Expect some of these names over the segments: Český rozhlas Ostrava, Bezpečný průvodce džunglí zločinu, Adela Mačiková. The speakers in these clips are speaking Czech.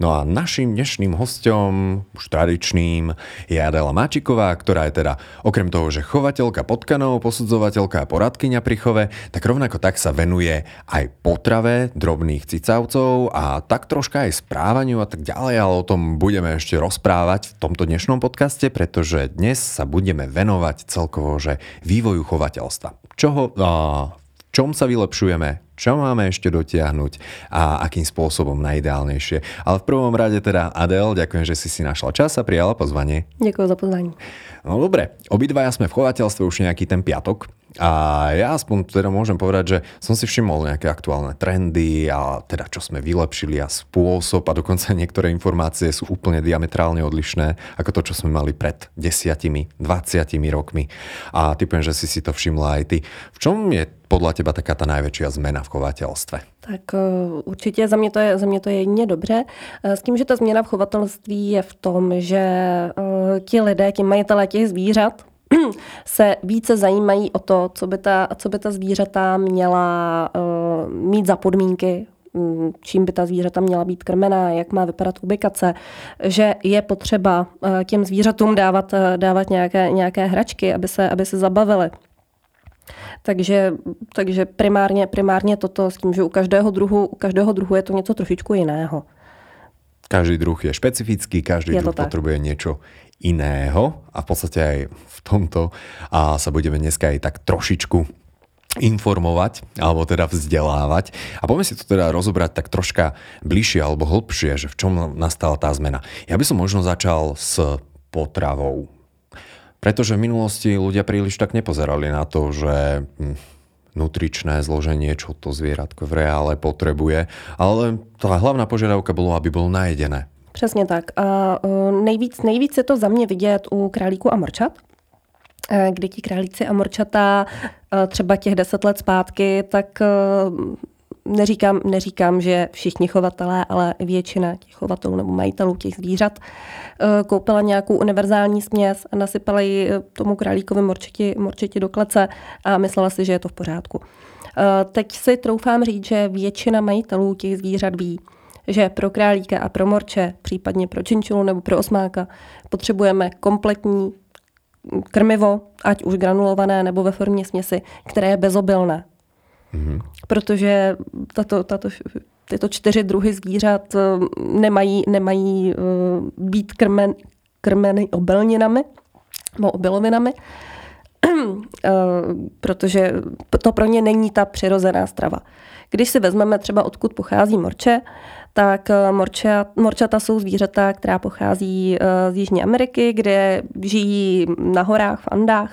No a našim dnešným hosťom, už tradičným, je Adela Mačiková, ktorá je teda okrem toho, že chovateľka potkanov, posudzovateľka a poradkyňa pri chove, tak rovnako tak sa venuje aj potrave drobných cicavcov a tak troška aj správaniu a tak ďalej, ale o tom budeme ešte rozprávať v tomto dnešnom podcaste, pretože dnes sa budeme venovať celkovo že vývoju chovateľstva. V čom sa vylepšujeme? Čo máme ešte dotiahnuť a akým spôsobom najideálnejšie. Ale v prvom rade teda Adel, ďakujem, že si našla čas a prijala pozvanie. Ďakujem za pozvanie. No dobre, obidvaja sme v chovateľstve už nejaký ten piatok a ja aspoň teda môžem povedať, že som si všimol nejaké aktuálne trendy a teda čo sme vylepšili a spôsob a dokonca niektoré informácie sú úplne diametrálne odlišné ako to, čo sme mali pred 10-20 rokmi. A typujem, že si to všimla aj ty. V čom je podľa teba taká tá najväčšia zmena v chovateľstve? Tak určitě za mě to je jedině dobře. S tím, že ta změna v chovatelství je v tom, že ti lidé, ti majitelé těch zvířat se více zajímají o to, co by ta zvířata měla mít za podmínky, čím by ta zvířata měla být krmená, jak má vypadat ubikace, že je potřeba těm zvířatům dávat nějaké hračky, aby se zabavily. Takže primárně toto s tím, že u každého druhu je to něco trošičku jiného. Každý druh je špecifický, každý druh potrebuje niečo iného a v podstate aj v tomto a sa budeme dneska aj tak trošičku informovať, alebo teda vzdelávať. A poďme si to teda rozobrať tak troška bližšie alebo hlbšie, že v čom nastala tá zmena. Ja by som možno začal s potravou. Pretože v minulosti ľudia príliš tak nepozerali na to, že nutričné zloženie, čo to zvieratko v reále potrebuje, ale tá hlavná požiadavka bolo, aby bolo najedené. Přesně tak. A nejvíc je to za mě vidět u králíků a morčat, kdy ti králíci a morčata třeba těch 10 let zpátky, tak neříkám, že všichni chovatelé, ale většina těch chovatelů nebo majitelů těch zvířat koupila nějakou univerzální směs a nasypala ji tomu králíkovi morčeti do klece a myslela si, že je to v pořádku. Teď si troufám říct, že většina majitelů těch zvířat ví, že pro králíka a pro morče, případně pro činčilu nebo pro osmáka, potřebujeme kompletní krmivo, ať už granulované nebo ve formě směsi, které je bezobilné. Mm-hmm. Protože tyto 4 druhy zvířat nemají být krmeny obilninami nebo obilovinami, protože to pro ně není ta přirozená strava. Když si vezmeme třeba odkud pochází morče, tak morčata jsou zvířata, která pochází z Jižní Ameriky, kde žijí na horách, v Andách,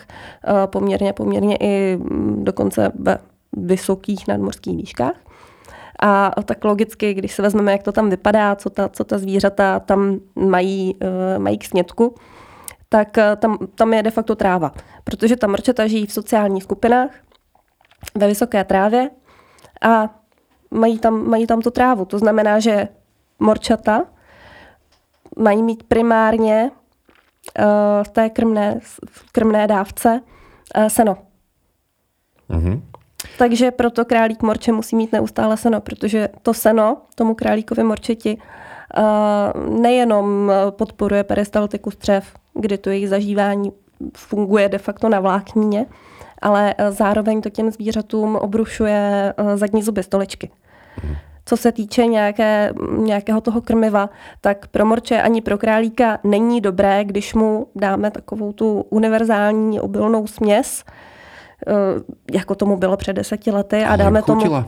poměrně i dokonce ve vysokých nadmořských výškách. A tak logicky, když se vezmeme, jak to tam vypadá, co ta zvířata tam mají k snědku, tak tam je de facto tráva. Protože ta morčata žijí v sociálních skupinách, ve vysoké trávě a mají tam tu trávu. To znamená, že morčata mají mít primárně v té krmné dávce seno. Mhm. Takže proto králík morče musí mít neustále seno, protože to seno tomu králíkovi morčeti nejenom podporuje peristaltiku střev, kdy to jejich zažívání funguje de facto na vláknině, ale zároveň to těm zvířatům obrušuje zadní zuby, stoličky. Co se týče nějakého toho krmiva, tak pro morče ani pro králíka není dobré, když mu dáme takovou tu univerzální obilnou směs, jako tomu bylo před 10 lety a dáme tomu...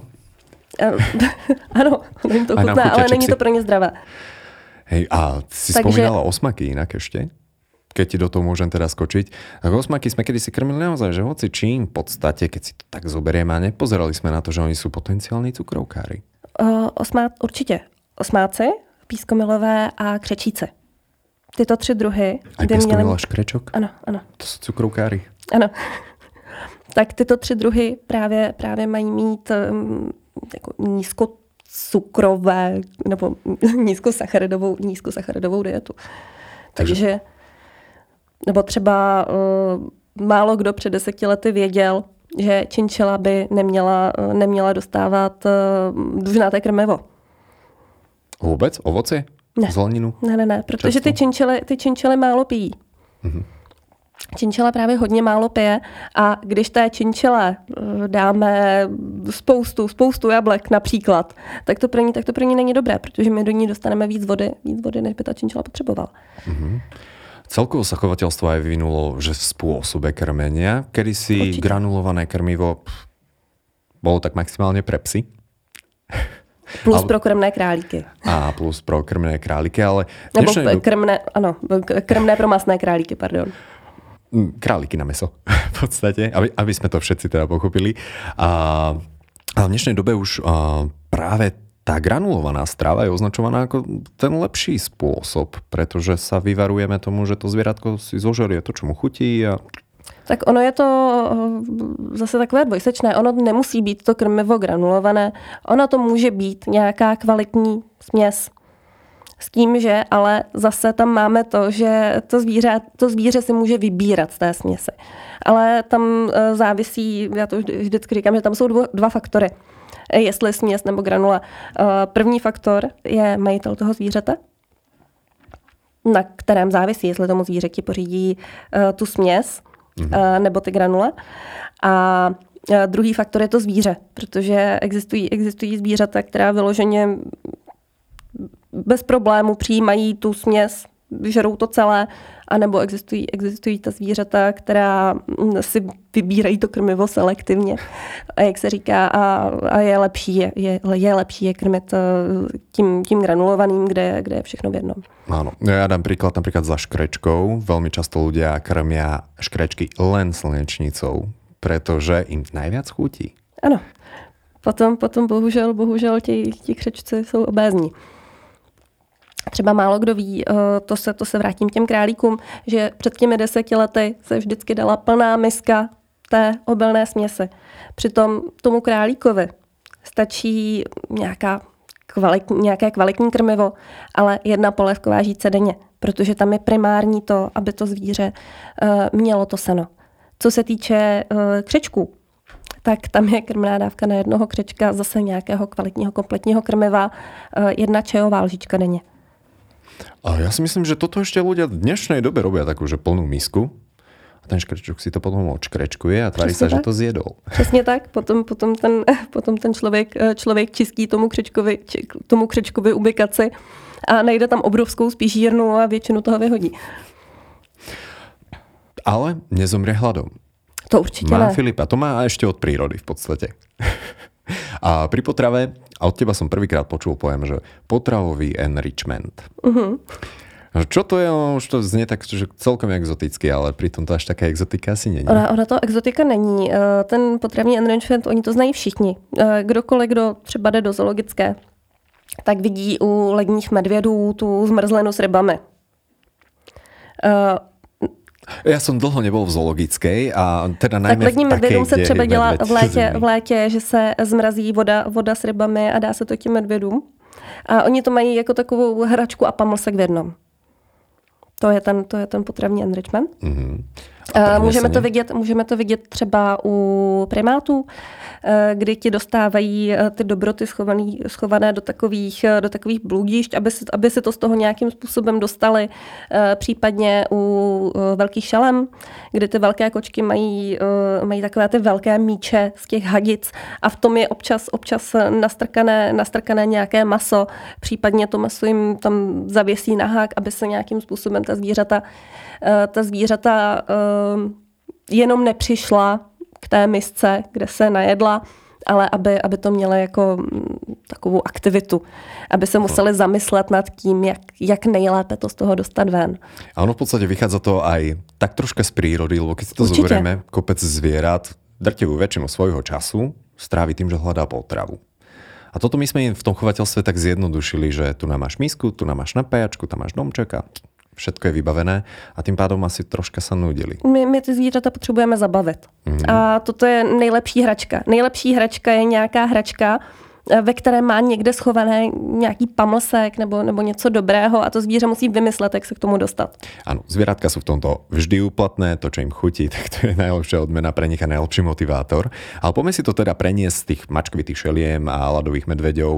Ano, ono jim to chutná, ale není to pro ně zdravé. Hej, a si spomínala osmaky inak ešte? Keď ti do toho môžem teda skočiť. Tak osmaky sme kedysi krmili naozaj, že hoci čím v podstate, keď si to tak zoberieme a nepozerali sme na to, že oni sú potenciální cukrovkári. Určitě. Osmáci, pískomilové a křečíci. Tyto 3 druhy. A pískomilá škrečok? Ano. To sú cukrovkári. Ano. Tak tyto 3 druhy právě mají mít jako nízko cukrové nebo nízkosacharidovou dietu. Takže nebo třeba málo kdo před 10 lety věděl, že činčela by neměla dostávat dužnaté krmivo. Vůbec? Ovoci? Ne. Zeleninu? Ne, protože ty činčely málo pijí. Mhm. Činčela právě hodně málo pije a když té činčele dáme spoustu jablek například, tak to pro ní není dobré, protože my do ní dostaneme víc vody, než by ta činčela potřebovala. Mm-hmm. Celkovo sa chovateľstvo aj vyvinulo, že v spôsobe krmenia, kedysi granulované krmivo bolo tak maximálne pre psy. Plus pro krmné králíky. A plus pro krmné králíky, ale... Krmné pro masné králíky, pardon. Králiky na mäso, v podstate, aby sme to všetci teda pochopili. A v dnešnej dobe už práve tá granulovaná strava je označovaná ako ten lepší spôsob, pretože sa vyvarujeme tomu, že to zvieratko si zožerie to, čo mu chutí. A... Tak ono je to zase takové dvojsečné. Ono nemusí být to krmivo granulované. Ono to může být nějaká kvalitní směs. S tím, že ale zase tam máme to, že to zvíře si může vybírat z té směsi. Ale tam závisí, já to vždycky říkám, že tam jsou dva faktory. Jestli směs nebo granula. První faktor je majitel toho zvířete, na kterém závisí, jestli tomu zvířeti pořídí tu směs nebo ty granule. A druhý faktor je to zvíře, protože existují zvířata, která vyloženě bez problému přijímají tu směs, žerou to celé, anebo existují ta zvířata, která si vybírají to krmivo selektivně, a jak se říká, a je lepší je krmit tím granulovaným, kde je všechno v jednom. Áno, ja dám príklad napríklad za škrečkou. Veľmi často ľudia krmia škrečky len slnečnicou, pretože im najviac chutí. Ano, potom bohužel ti křečci jsou obézní. Třeba málo kdo ví, to se vrátím k těm králíkům, že před těmi 10 lety se vždycky dala plná miska té obilné směsi. Přitom tomu králíkovi stačí nějaké kvalitní krmivo, ale 1 polévková žíce denně, protože tam je primární to, aby to zvíře mělo to seno. Co se týče křečků, tak tam je krmná dávka na jednoho křečka zase nějakého kvalitního, kompletního krmiva, 1 čajová lžička denně. A ja si myslím, že toto ešte ľudia v dnešnej dobe robia takú, že plnú misku a ten škrečok si to potom odškrečkuje a tvári sa, že to zjedol. Přesně tak, potom ten člověk čistí tomu křečkovi ubikaci a najde tam obrovskou spižírnu a většinu toho vyhodí. Ale nezomrie hladom. To určite má ne. Filipa, to má ešte od prírody v podstate. A pri potrave, a od teba som prvýkrát počul pojem, že potravový enrichment. Uh-huh. Čo to je? Už to znie tak, že celkom exoticky, ale pritom to až taká exotika asi není. Ona to exotika není. Ten potravní enrichment, oni to znají všichni. Kdokoliv, kdo třeba jde do zoologické, tak vidí u ledních medvědů tu zmrzlenu s rybami. Ja som dlho nebol v zoologickej a teda najmä tak v takej, medvědům se třeba dělá v létě, že se zmrazí voda s rybami a dá se to těm medvědům. A oni to mají jako takovou hračku a pamlsek v jednom. To je ten potravní enrichment. Mm-hmm. Můžeme to vidět třeba u primátů, kdy ti dostávají ty dobroty schované do takových bludišť, aby si to z toho nějakým způsobem dostali. Případně u velkých šelem, kdy ty velké kočky mají takové ty velké míče z těch hadic a v tom je občas nastrkané nějaké maso. Případně to maso jim tam zavěsí na hák, aby se nějakým způsobem ta zvířata jenom nepřišla k té misce, kde se najedla, ale aby to měla jako takovou aktivitu. Aby se museli zamyslet nad tím, jak nejlépe to z toho dostat ven. A ono v podstate vychádza to aj tak troška z prírody, lebo keď si to zoberieme, kopec zvierat drtivú väčšinu svojho času strávi tým, že hľadá potravu. A toto my sme im v tom chovateľstve tak zjednodušili, že tu nám máš misku, tu nám máš napájačku, tam máš domček. Všetko je vybavené a tým pádom asi troška sa nudili. My ty zvířata potřebujeme zabavit. A toto je nejlepší hračka. Nejlepší hračka je nějaká hračka, ve které má někde schované nějaký pamlsek nebo něco dobrého a to zvíře musí vymyslet, jak se k tomu dostat. Áno, zvieratka sú v tomto vždy úplatné, to, čo im chutí, tak to je najlepšia odmena pre nich a najlepší motivátor. Ale poďme si to teda preniesť z tých mačkovitých šeliem a ľadových medveďov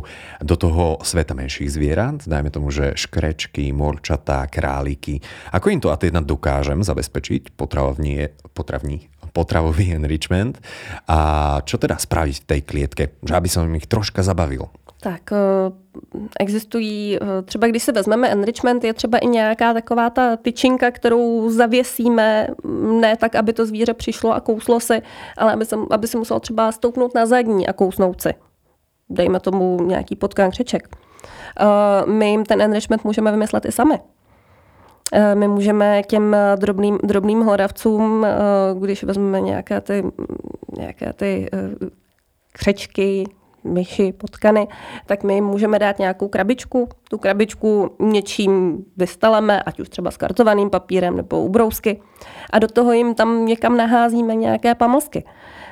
do toho sveta menších zvierat, dajme tomu, že škrečky, morčatá, králiky. Ako im to Aténa dokážem zabezpečiť potravový enrichment a čo teda spraviť v tej klietke, že aby som ich troška zabavil? Tak existují, třeba když si vezmeme enrichment, je třeba i nějaká taková ta tyčinka, kterou zavěsíme, ne tak, aby to zvíře přišlo a kouslo si, ale aby si muselo třeba stoupnout na zadní a kousnout si. Dejme tomu nějaký potkán křeček. My jim ten enrichment můžeme vymyslet i sami. My můžeme k těm drobným hledavcům, když vezmeme nějaké ty křečky, myši, potkany, tak my můžeme dát nějakou krabičku. Tu krabičku něčím vystaleme, ať už třeba s kartovaným papírem nebo ubrousky. A do toho jim tam někam naházíme nějaké pamlsky.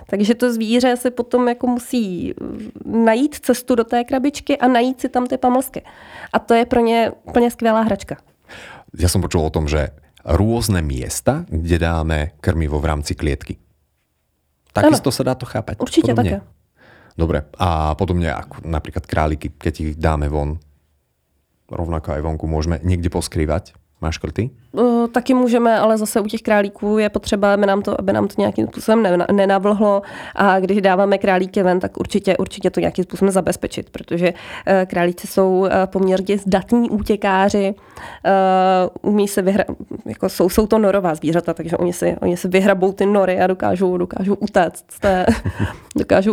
Takže to zvíře si potom jako musí najít cestu do té krabičky a najít si tam ty pamlsky. A to je pro ně úplně skvělá hračka. Ja som počul o tom, že rôzne miesta, kde dáme krmivo v rámci klietky. Takisto sa dá to chápať. Určite také. Dobre. A podobne ako napríklad králiky, keď ich dáme von, rovnako aj vonku môžeme niekde poskrývať. Máš škrty? Taky můžeme, ale zase u těch králíků je potřeba, aby nám to nějakým způsobem nenavlhlo a když dáváme králíky ven, tak určitě to nějakým způsobem zabezpečit, protože králíci jsou poměrně zdatní útěkáři, umí se jako jsou to norová zvířata, takže oni si vyhrabou ty nory a dokážou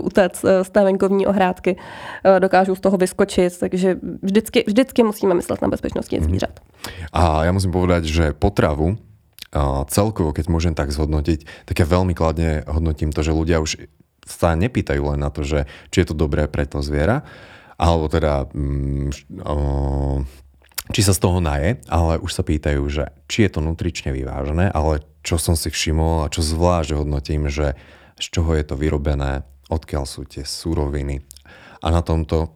utéct z té venkovní ohrádky, dokážou z toho vyskočit, takže vždycky musíme myslet na bezpečnost těch zvířat. A ja musím povedať, že potravu celkovo, keď môžem tak zhodnotiť, tak ja veľmi kladne hodnotím to, že ľudia už sa nepýtajú len na to, že či je to dobré pre to zviera, alebo teda či sa z toho naje, ale už sa pýtajú, že či je to nutrične vyvážené, ale čo som si všimol a čo zvlášť hodnotím, že z čoho je to vyrobené, odkiaľ sú tie suroviny. A na tomto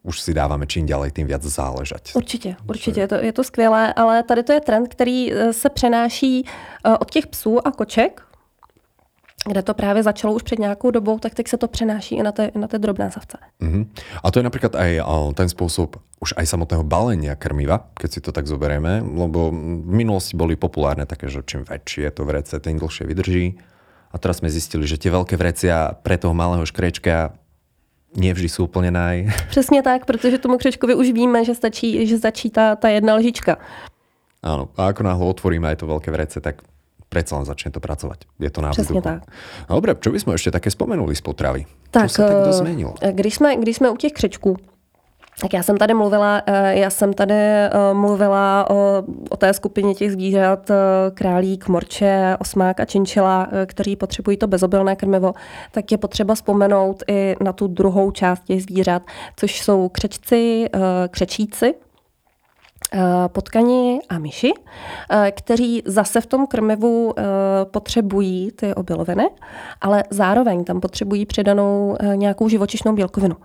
už si dáváme čím ďalej, tím víc záležet. Určitě. Je to skvělé, ale tady to je trend, který se přenáší od těch psů a koček, kde to právě začalo už před nějakou dobou, tak teď se to přenáší i na ty drobné savce. Mm-hmm. A to je například aj ten spôsob už aj samotného balenia krmiva, keď si to tak zoberieme, lebo v minulosti boli populárne také, že čím väčšie to vrece, tým dlhšie vydrží. A teraz sme zistili, že tie veľké vrecia pre toho malého škrečka nevždy jsou úplně naj. Přesně tak, protože tomu křečkovi už víme, že stačí ta jedna lžička. Áno, a ako náhle otvoríme aj to veľké vrece, tak predsa len začne to pracovať. Je to na budúku. Přesně tak. Dobre, čo by sme ešte také spomenuli z potravy? Tak, čo sa takto zmenilo? Když jsme u těch křečků, tak já jsem tady mluvila o té skupině těch zvířat, králík, morče, osmák a činčila, kteří potřebují to bezobilné krmivo, tak je potřeba vzpomenout i na tu druhou část těch zvířat, což jsou křečci, křečíci, potkani a myši, kteří zase v tom krmivu potřebují ty obiloviny, ale zároveň tam potřebují přidanou nějakou živočišnou bílkovinu.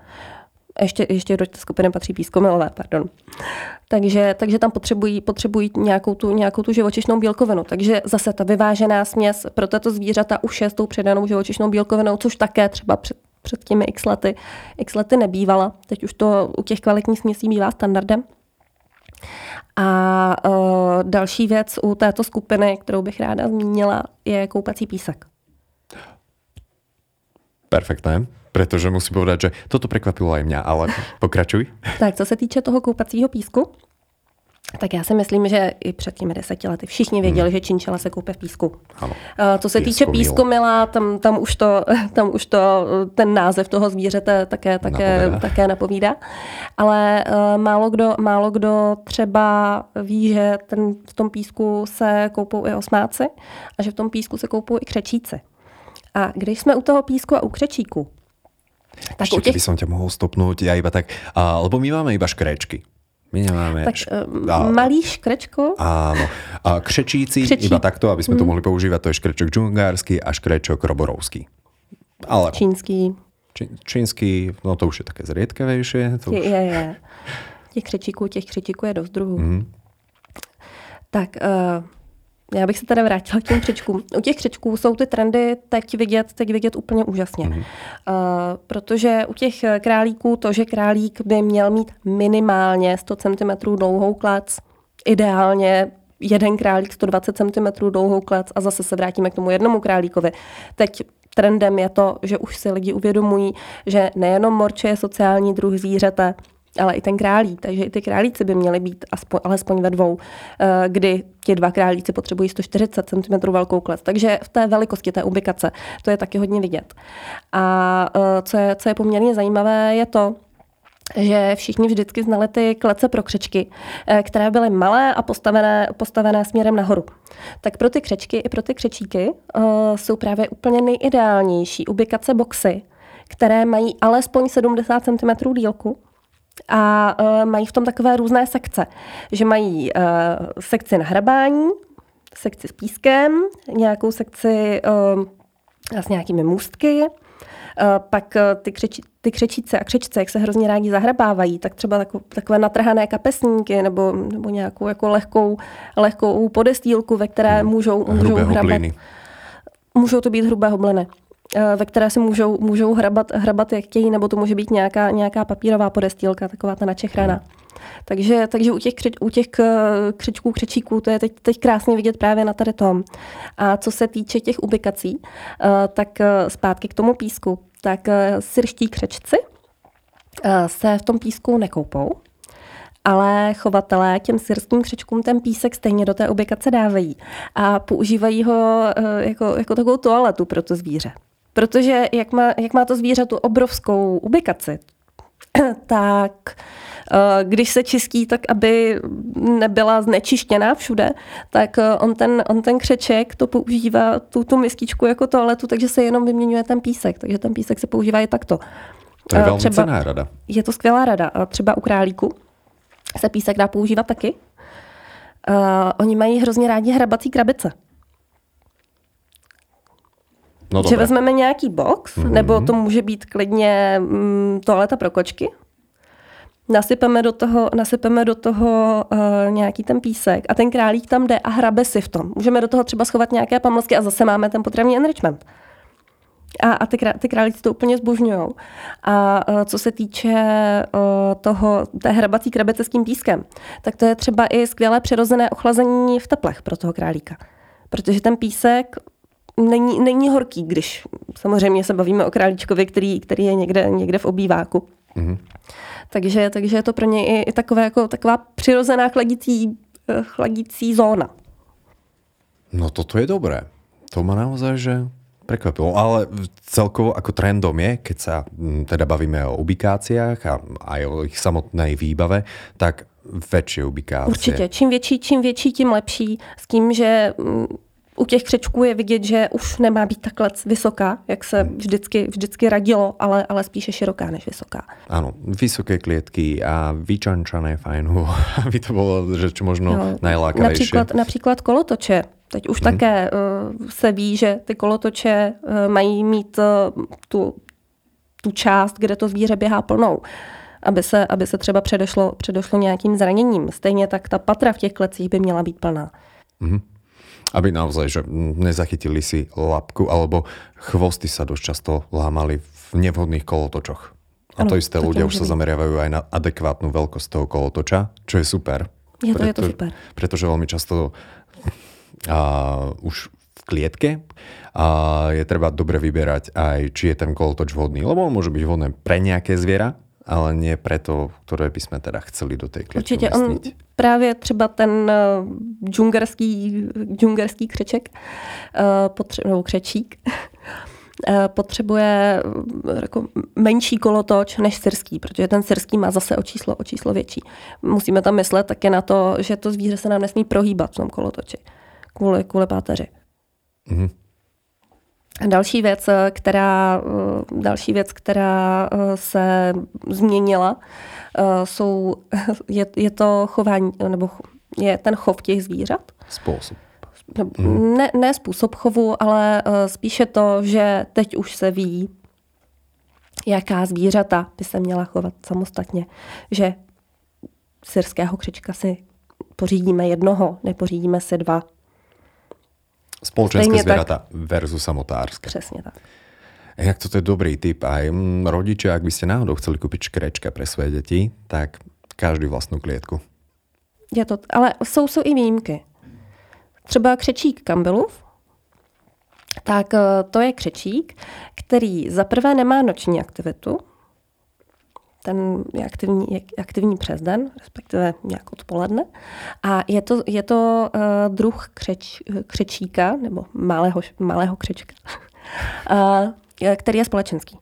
Ještě do té skupiny patří pískomilové, pardon. Takže tam potřebují nějakou tu živočišnou bílkovinu. Takže zase ta vyvážená směs pro tato zvířata už je s tou přidanou živočišnou bílkovinou, což také třeba před těmi x lety nebývala. Teď už to u těch kvalitních směsí bývá standardem. A další věc u této skupiny, kterou bych ráda zmínila, je koupací písek. Perfektné. Pretože musím povedať, že toto prekvapilo aj mňa, ale pokračuj. Tak, co se týče toho koupacího písku, tak já si myslím, že i před těmi 10 lety všichni věděli, že činčela se koupe v písku. Ano. Co se týče pískomila, tam už to ten název toho zvířete také napovídá. Ale málo kdo třeba ví, že v tom písku se koupou i osmáci a že v tom písku se koupou i křečíci. A když jsme u toho písku a u křečíku, tak ešte keby som ťa mohol stopnúť, ja iba tak, lebo my máme iba škrečky. My nemáme... malý škrečko? Áno. A křečíci, iba takto, aby sme to mohli používať, to je škrečok džungársky a škrečok roborovský. Ale čínský. Čínsky, no to už je také zriedkavejšie. To už... Je. Těch křečíků je dost druhů. Mm. Tak já bych se teda vrátila k těm křečkům. U těch křečků jsou ty trendy teď vidět úplně úžasně. Mm. Protože u těch králíků to, že králík by měl mít minimálně 100 cm dlouhou klec, ideálně jeden králík 120 cm dlouhou klec a zase se vrátíme k tomu jednomu králíkovi. Teď trendem je to, že už si lidi uvědomují, že nejenom morče je sociální druh zvířete, ale i ten králík. Takže i ty králíci by měly být alespoň ve dvou, kdy ti dva králíci potřebují 140 cm velkou klec. Takže v té velikosti té ubikace to je taky hodně vidět. A co je poměrně zajímavé, je to, že všichni vždycky znali ty klece pro křečky, které byly malé a postavené směrem nahoru. Tak pro ty křečky i pro ty křečíky jsou právě úplně nejideálnější ubikace boxy, které mají alespoň 70 cm délku a mají v tom takové různé sekce. Že mají sekci na hrabání, sekci s pískem, nějakou sekci s nějakými můstky. Pak ty křečíce a křečce, jak se hrozně rádi zahrabávají, tak třeba takové natrhané kapesníky nebo nějakou jako lehkou podestýlku, ve které můžou hrabat. Hliny. Můžou to být hrubé hobliny, ve které si můžou hrabat jak chtějí, nebo to může být nějaká papírová podestýlka, taková ta načehraná. Takže u těch křečků, křečíků, to je teď krásně vidět právě na tady tom. A co se týče těch ubikací, tak zpátky k tomu písku, tak syrští křečci se v tom písku nekoupou, ale chovatelé těm syrským křečkům ten písek stejně do té ubikace dávají a používají ho jako takovou toaletu pro to zvíře. Protože jak má to zvíře tu obrovskou ubikaci, tak když se čistí, tak aby nebyla znečištěná všude, tak on ten křeček to používá, tu mističku jako toaletu, takže se jenom vyměňuje ten písek. Takže ten písek se používá i takto. To je velmi cenná rada. Je to skvělá rada. Třeba u králíku se písek dá používat taky. Oni mají hrozně rádi hrabací krabice. No, že vezmeme nějaký box, nebo to může být klidně toaleta pro kočky. Nasypeme do toho nějaký ten písek a ten králík tam jde a hrabe si v tom. Můžeme do toho třeba schovat nějaké pamlsky a zase máme ten potravní enrichment. A ty králíci to úplně zbožňujou. A co se týče té hrabací krabice s tím pískem, tak to je třeba i skvělé přirozené ochlazení v teplech pro toho králíka. Protože ten písek není horký, když samozřejmě se bavíme o králíčkovi, který je někde v obýváku. Mm-hmm. Takže je to pro něj i taková přirozená chladící zóna. No toto je dobré. To ma naozaj, že prekvapilo. Ale celkovo ako trendom je, keď sa teda bavíme o ubikáciách a aj o ich samotnej výbave, tak väčšie ubikácie. Určite. Čím větší, tím lepší. S tím, že u těch křečků je vidět, že už nemá být takhle vysoká, jak se vždycky radilo, ale spíše široká než vysoká. Áno, vysoké klietky a vyčančané fajnú, aby to bolo že možno najlákavejšie. Například kolotoče. Teď už také se ví, že ty kolotoče mají mít tu část, kde to zvíře běhá plnou, aby se třeba předešlo nějakým zraněním. Stejně tak ta patra v těch klecích by měla být plná. Mhm. Aby naozaj, že nezachytili si labku, alebo chvosty sa dosť často lámali v nevhodných kolotočoch. A to isté ľudia už sa zameriavajú aj na adekvátnu veľkosť toho kolotoča, čo je super. Je to super. Pretože veľmi často už v klietke je treba dobre vyberať aj, či je ten kolotoč vhodný. Lebo on môže byť vhodný pre nejaké zviera, ale nie preto, ktoré by sme teda chceli do tej klietky umestniť. Určite on, právě třeba ten džungarský křeček, nebo křečík, potřebuje jako menší kolotoč než syrský, protože ten syrský má zase o číslo větší. Musíme tam myslet také na to, že to zvíře se nám nesmí prohýbat v tom kolotoči kvůli páteři. Mhm. Další věc, která se změnila, je to chování, nebo je ten chov těch zvířat. Způsob. Ne způsob chovu, ale spíše to, že teď už se ví, jaká zvířata by se měla chovat samostatně. Že syrského křečka si pořídíme jednoho, nepořídíme si dva. Spoločenské zvieratá versus samotárske. Presne tak. Jak toto je dobrý tip. Aj rodičia, ak by ste náhodou chceli kúpiť škrečka pre svoje deti, tak každý vlastnú klietku. Ja to, ale sú i výjimky. Třeba křečík Kambylův, tak to je křečík, který zaprvé nemá noční aktivitu. Ten je aktivní přes den, respektive nějak odpoledne. A je to druh křečíka, nebo malého křečka, který je společenský.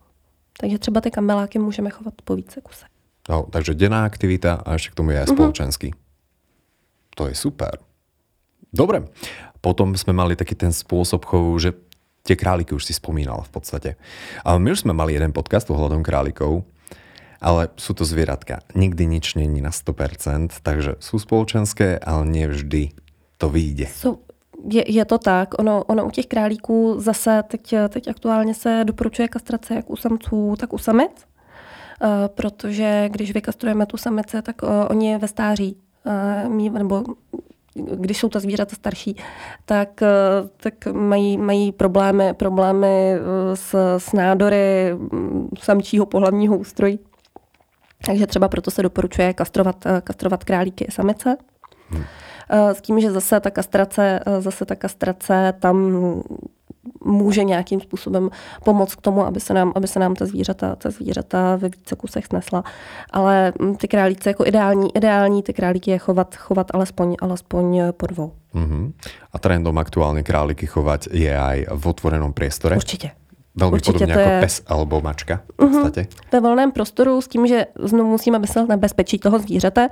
Takže třeba ty kambeláky můžeme chovat po více kuse. No, takže denná aktivita a ještě k tomu je společenský. To je super. Dobre. Potom sme mali taký ten spôsob chovu, že tie králiky už si spomínal v podstate. A my už sme mali jeden podcast ohľadom králikov, ale sú to zvieratka. Nikdy nič nie je na 100%, takže sú spoločenské, ale nie vždy to vyjde. Je to tak. Ono u těch králíků zase teď aktuálně se doporučuje kastrace jak u samců, tak u samic, protože když vykastrujeme tu samice, tak oni ve stáří nebo když jsou ta zvířata starší, tak mají problémy s nádory samčího pohlavního ústrojí. Takže třeba proto se doporučuje kastrovat králíky a samice. S tím, že zase ta kastrace tam může nějakým způsobem pomoct k tomu, aby se nám ta zvířata ve více kusech snesla. Ale ty králíce jako ideální ty králíky je chovat alespoň po dvou. Mm-hmm. A trendom aktuálně králíky chovat je aj v otvorenom priestore? Určitě. Velmi podobně jako pes alebo mačka v podstatě. Mm-hmm. Ve volném prostoru s tím, že znovu musíme myslet na bezpečí toho zvířete.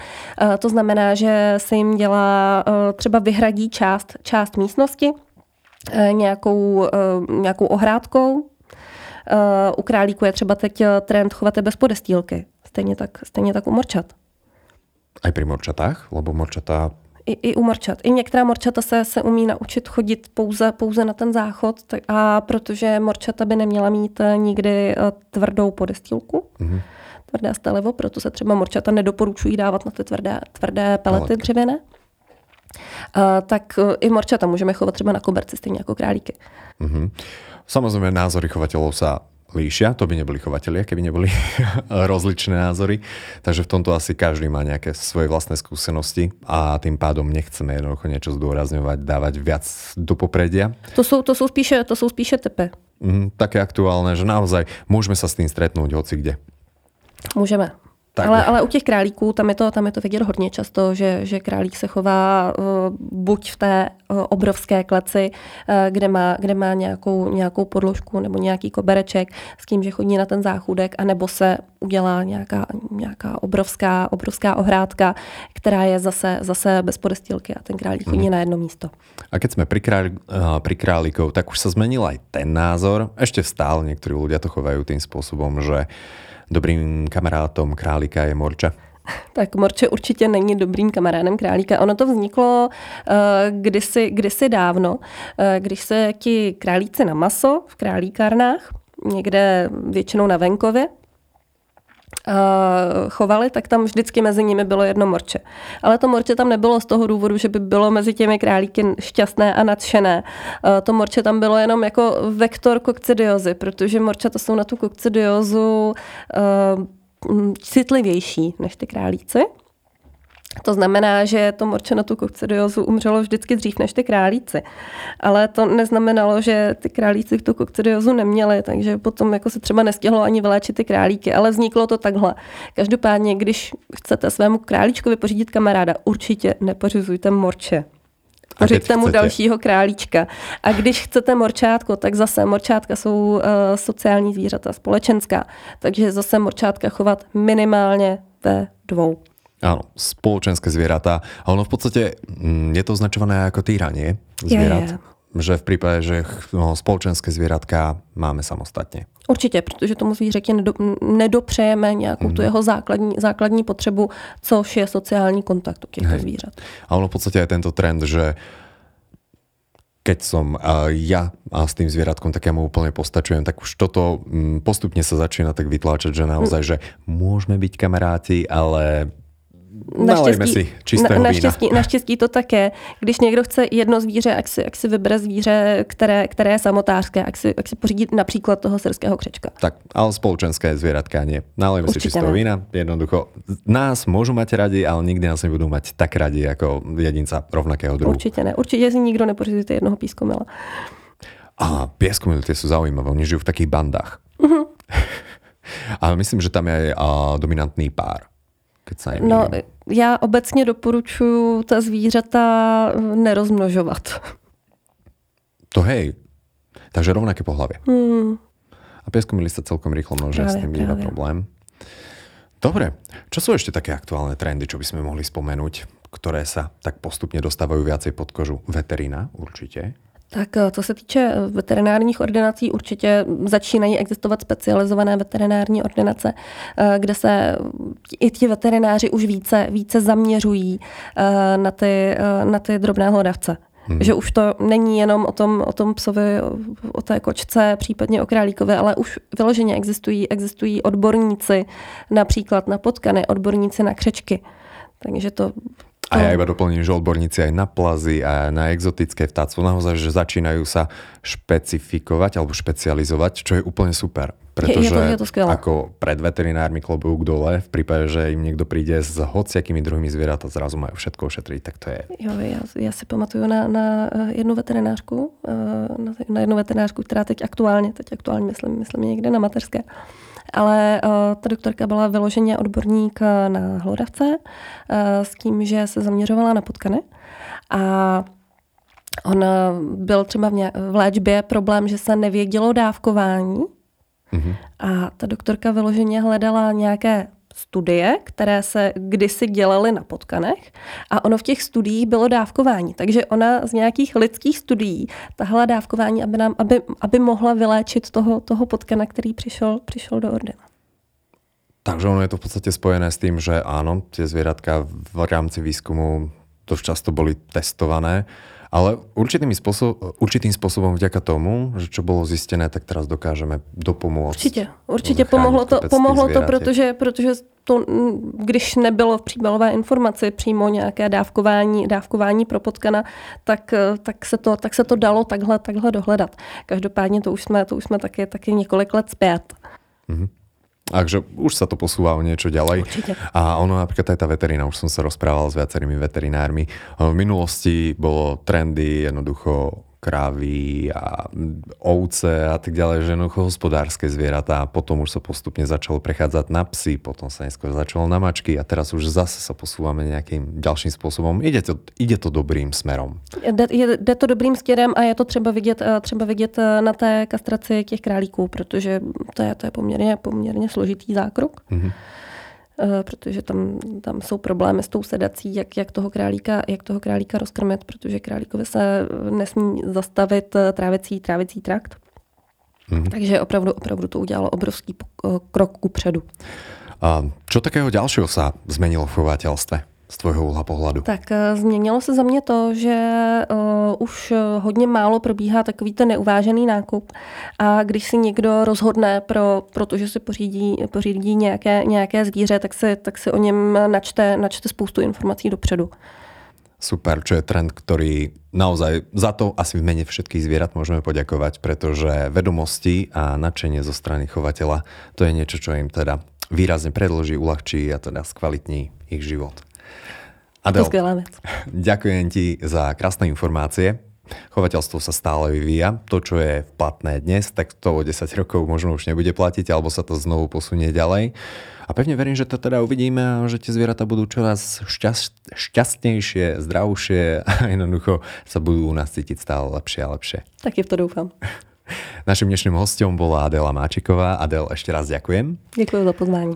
To znamená, že se jim dělá, třeba vyhradí část místnosti, nějakou ohrádkou. U králíku je třeba teď trend chovat je bez podestýlky. Stejně tak u morčat. A pri morčatách? Lebo morčatá... I u morčat. I některá morčata se umí naučit chodit pouze na ten záchod, a protože morčata by neměla mít nikdy tvrdou podestýlku. Mm-hmm. Tvrdé stelivo, proto se třeba morčata nedoporučují dávat na ty tvrdé pelety dřevěné. Tak i morčata můžeme chovat třeba na koberci, stejně jako králíky. Mm-hmm. Samozřejmě názory chovatelů se líšia, to by neboli chovatelia, keby neboli rozličné názory. Takže v tomto asi každý má nejaké svoje vlastné skúsenosti a tým pádom nechceme jednoducho niečo zdôrazňovať, dávať viac do popredia. To sú spíše typy. Také aktuálne, že naozaj môžeme sa s tým stretnúť hocikde. Môžeme. Ale u těch králíků tam je to vidět hodně často, že králík se chová buď v té obrovské kleci, kde má nějakou podložku nebo nějaký kobereček, s tím, že chodí na ten záchůdek, anebo se udělá nějaká obrovská ohrádka, která je zase bez podestýlky a ten králík chodí na jedno místo. A keď jsme pri králíkov, tak už se zmenil aj ten názor. Ještě stále někteří ľudia to chovají tým způsobem, že dobrým kamarátom králíka je morča. Tak morče určitě není dobrým kamarádem králíka. Ono to vzniklo kdysi dávno, když se ti králíci na maso v králíkárnách, někde většinou na venkově, chovali, tak tam vždycky mezi nimi bylo jedno morče. Ale to morče tam nebylo z toho důvodu, že by bylo mezi těmi králíky šťastné a nadšené. To morče tam bylo jenom jako vektor kokcidiozy, protože morčata jsou na tu kokcidiozu citlivější než ty králíci. To znamená, že to morče na tu kokcidiozu umřelo vždycky dřív než ty králíci. Ale to neznamenalo, že ty králíci tu kokcidiozu neměli, takže potom jako se třeba nestihlo ani vyléčit ty králíky, ale vzniklo to takhle. Každopádně, když chcete svému králíčkovi pořídit kamaráda, určitě nepořizujte morče. Pořiďte mu dalšího králíčka. A když chcete morčátko, tak zase morčátka jsou sociální zvířata, společenská. Takže zase morčátka chovat minimálně ve dvou. Áno, spoločenské zvieratá. A ono v podstate je to označované ako týranie zvierat. Že v prípade, že spoločenské zvieratka máme samostatne. Určitě, protože tomu zvířeti nedopřejeme nějakou tu jeho základní potřebu, což je sociální kontakt u těchto zvířat. A ono v podstate aj tento trend, že keď som ja s tým zvieratkom, tak ja mu úplne postačujem, tak už toto postupne sa začína tak vytláčať, že naozaj, že môžeme byť kamaráti, ale... Naštěstí to také. Když někdo chce jedno zvíře, jak si vybere zvíře, které je samotářské, jak si pořídit například toho srského křečka. Tak, ale spoločenské zvieratká nie. Nalejme si čistého vína, jednoducho. Nás môžu mať radi, ale nikdy nás nebudú mať tak radi ako jedinca rovnakého druhu. Určite ne. Určite si nikdo nepořídíte jednoho pískomila. A pískomily tie sú zaujímavé, oni žijú v takých bandách. Uh-huh. A myslím, že tam je aj dominantný pár. No, já obecně doporučuji ta zvířata nerozmnožovat. To hej. Takže rovnaké pohlavie. A pieskomily sa celkom rýchlo množia, s tým býva problém. Dobre, čo sú ešte také aktuálne trendy, čo by sme mohli spomenúť, ktoré sa tak postupne dostávajú viacej pod kožu? Veterina určite. Tak co se týče veterinárních ordinací, určitě začínají existovat specializované veterinární ordinace, kde se i ti veterináři už více zaměřují na ty drobné hlodavce. Že už to není jenom o tom psovi, o té kočce, případně o králíkovi, ale už vyloženě existují odborníci například na potkany, odborníci na křečky. Takže to... A ja iba doplním, že odborníci aj na plazy a na exotické vtáctvo naozaj, že začínajú sa špecifikovať alebo špecializovať, čo je úplne super. Pretože je to skvelé. Ako pred veterinármi klobouk dole, v prípade, že im niekto príde s hociakými druhými zvierat a zrazu majú všetko ošetriť, tak to je... Jo, ja si pamatuju na jednu veterinářku, která teď aktuálně myslím někde na mateřské. Ale ta doktorka byla vyloženě odborník na hlodavce s tím, že se zaměřovala na potkany. A on byl třeba v léčbě problém, že se nevědělo dávkování. Mm-hmm. A ta doktorka vyloženě hledala nějaké studie, které se kdysi dělaly na potkanech a ono v těch studiích bylo dávkování. Takže ona z nějakých lidských studií tahla dávkování, aby mohla vyléčit toho potkana, který přišel do ordinace. Takže ono je to v podstatě spojené s tím, že ano, tie zvieratka v rámci výskumu dosť často boli testované, ale určitým spôsobom vďaka tomu, že čo bolo zistené, tak teraz dokážeme dopomôcť. Určitě pomohlo to, protože to, když nebylo v příbalové informaci přímo nějaké dávkování pro potkana, tak se to dalo takhle dohledat. Každopádně to už jsme taky několik let zpět. Mhm. Takže už sa to posúva o niečo ďalej. Určite. A ono napríklad aj tá veterina, už som sa rozprával s viacerými veterinármi. V minulosti bolo trendy jednoducho krávy a ovce a tak ďalej, že jednoducho hospodárske zvieratá. Potom už sa postupne začalo prechádzať na psy, potom sa neskôr začalo na mačky a teraz už zase sa posúvame nejakým ďalším spôsobom. Ide to dobrým smerom. Jde to dobrým směrem a je to třeba vidět na té kastraci těch králíků, protože to je poměrně složitý zákrok. Mm-hmm. Protože tam jsou problémy s tou sedací, jak toho králíka rozkrmit, protože králíkovi se nesmí zastavit trávicí trakt. Mm-hmm. Takže opravdu to udělalo obrovský krok kupředu. A čo takého ďalšieho sa zmenilo v chovateľstve z tvojho úhla pohledu? Tak změnilo se za mě to, že už hodně málo probíhá takový ten neuvážený nákup. A když si někdo rozhodne, protože si pořídí nějaké zvíře, tak si o něm načte spoustu informací dopředu. Super, čo je trend, ktorý naozaj za to asi v mene všetkých zvierat môžeme poďakovať, pretože vedomosti a nadšenie zo strany chovateľa to je niečo, čo im teda výrazne predĺží, uľahčí a teda skvalitní ich život. Adel, ďakujem ti za krásne informácie. Chovateľstvo sa stále vyvíja. To, čo je platné dnes, tak to o 10 rokov možno už nebude platiť, alebo sa to znovu posunie ďalej. A pevne verím, že to teda uvidíme, že tie zvieratá budú čoraz šťastnejšie, zdravšie a jednoducho sa budú u nás cítiť stále lepšie a lepšie. Tak je v to dúfam. Našim dnešným hosťom bola Adela Mačiková. Adel, ešte raz ďakujem. Ďakujem za pozvanie.